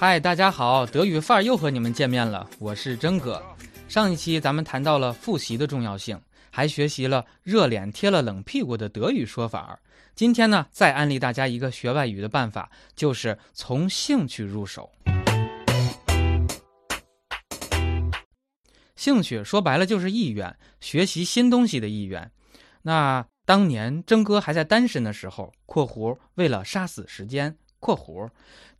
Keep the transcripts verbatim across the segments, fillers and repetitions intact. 嗨，大家好，德语范儿又和你们见面了，我是真哥。上一期咱们谈到了复习的重要性，还学习了热脸贴了冷屁股的德语说法。今天呢，再安利大家一个学外语的办法，就是从兴趣入手。兴趣说白了就是意愿，学习新东西的意愿。那当年真哥还在单身的时候（括弧为了杀死时间）括弧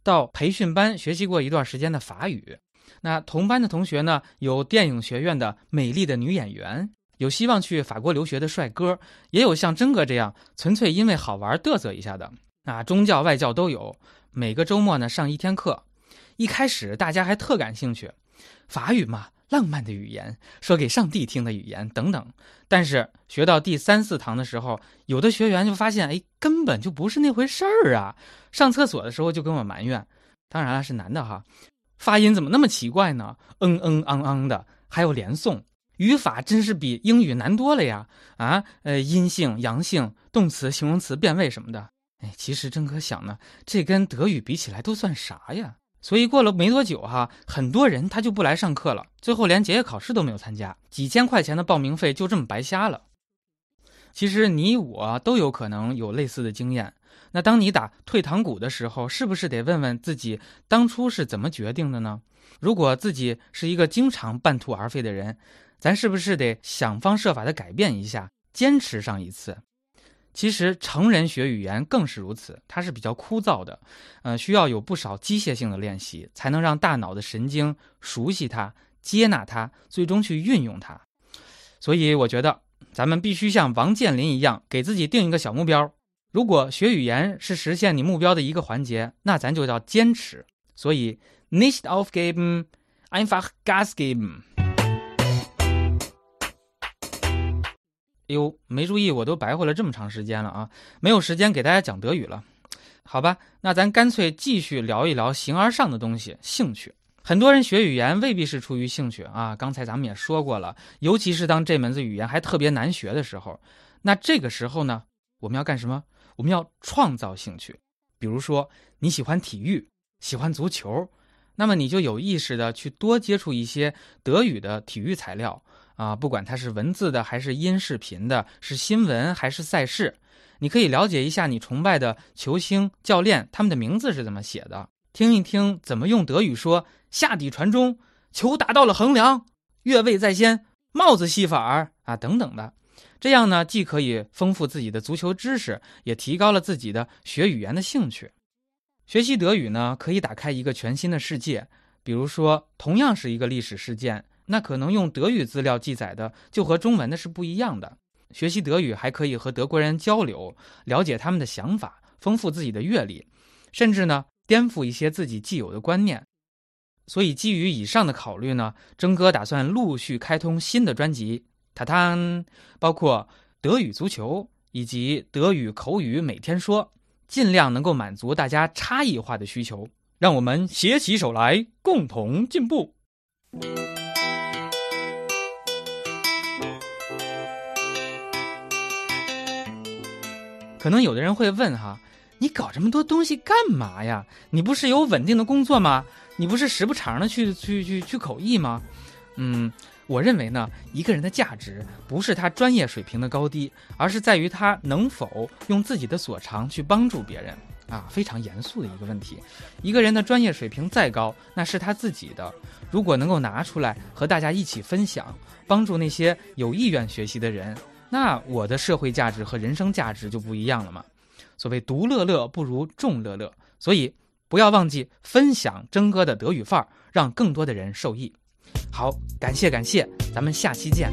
到培训班学习过一段时间的法语。那同班的同学呢，有电影学院的美丽的女演员，有希望去法国留学的帅哥，也有像真哥这样纯粹因为好玩嘚瑟一下的。那中教外教都有，每个周末呢上一天课。一开始大家还特感兴趣，法语嘛，浪漫的语言，说给上帝听的语言等等。但是学到第三四堂的时候，有的学员就发现，哎，根本就不是那回事儿啊！上厕所的时候就跟我埋怨，当然了是男的哈，发音怎么那么奇怪呢？嗯嗯昂昂的，还有连诵，语法真是比英语难多了呀！啊，呃，阴性、阳性、动词、形容词、变位什么的，哎，其实真可想呢，这跟德语比起来都算啥呀？所以过了没多久哈，很多人他就不来上课了，最后连结业考试都没有参加，几千块钱的报名费就这么白瞎了。其实你我都有可能有类似的经验。那当你打退堂鼓的时候，是不是得问问自己当初是怎么决定的呢？如果自己是一个经常半途而废的人，咱是不是得想方设法的改变一下，坚持上一次？其实成人学语言更是如此，它是比较枯燥的，呃，需要有不少机械性的练习，才能让大脑的神经熟悉它、接纳它，最终去运用它。所以我觉得咱们必须像王健林一样，给自己定一个小目标。如果学语言是实现你目标的一个环节，那咱就要坚持。所以 nicht aufgeben, einfach Gas geben。哎呦，没注意，我都白活了这么长时间了啊，没有时间给大家讲德语了。好吧，那咱干脆继续聊一聊形而上的东西，兴趣。很多人学语言未必是出于兴趣啊，刚才咱们也说过了，尤其是当这门子语言还特别难学的时候，那这个时候呢，我们要干什么？我们要创造兴趣。比如说，你喜欢体育，喜欢足球，那么你就有意识的去多接触一些德语的体育材料。啊，不管它是文字的还是音视频的，是新闻还是赛事，你可以了解一下你崇拜的球星、教练，他们的名字是怎么写的，听一听怎么用德语说下底传中、球打到了横梁、越位在先、帽子戏法儿啊等等的。这样呢，既可以丰富自己的足球知识，也提高了自己的学语言的兴趣。学习德语呢，可以打开一个全新的世界，比如说同样是一个历史事件，那可能用德语资料记载的就和中文的是不一样的。学习德语还可以和德国人交流，了解他们的想法，丰富自己的阅历，甚至呢颠覆一些自己既有的观念。所以基于以上的考虑呢，真哥打算陆续开通新的专辑，塔坦，包括德语足球以及德语口语每天说，尽量能够满足大家差异化的需求，让我们携起手来，共同进步。可能有的人会问哈，你搞这么多东西干嘛呀？你不是有稳定的工作吗？你不是时不常的去去去去口译吗？嗯，我认为呢，一个人的价值不是他专业水平的高低，而是在于他能否用自己的所长去帮助别人啊，非常严肃的一个问题。一个人的专业水平再高，那是他自己的，如果能够拿出来和大家一起分享，帮助那些有意愿学习的人，那我的社会价值和人生价值就不一样了嘛。所谓独乐乐不如众乐乐，所以不要忘记分享真哥的德语范儿，让更多的人受益。好，感谢感谢，咱们下期见。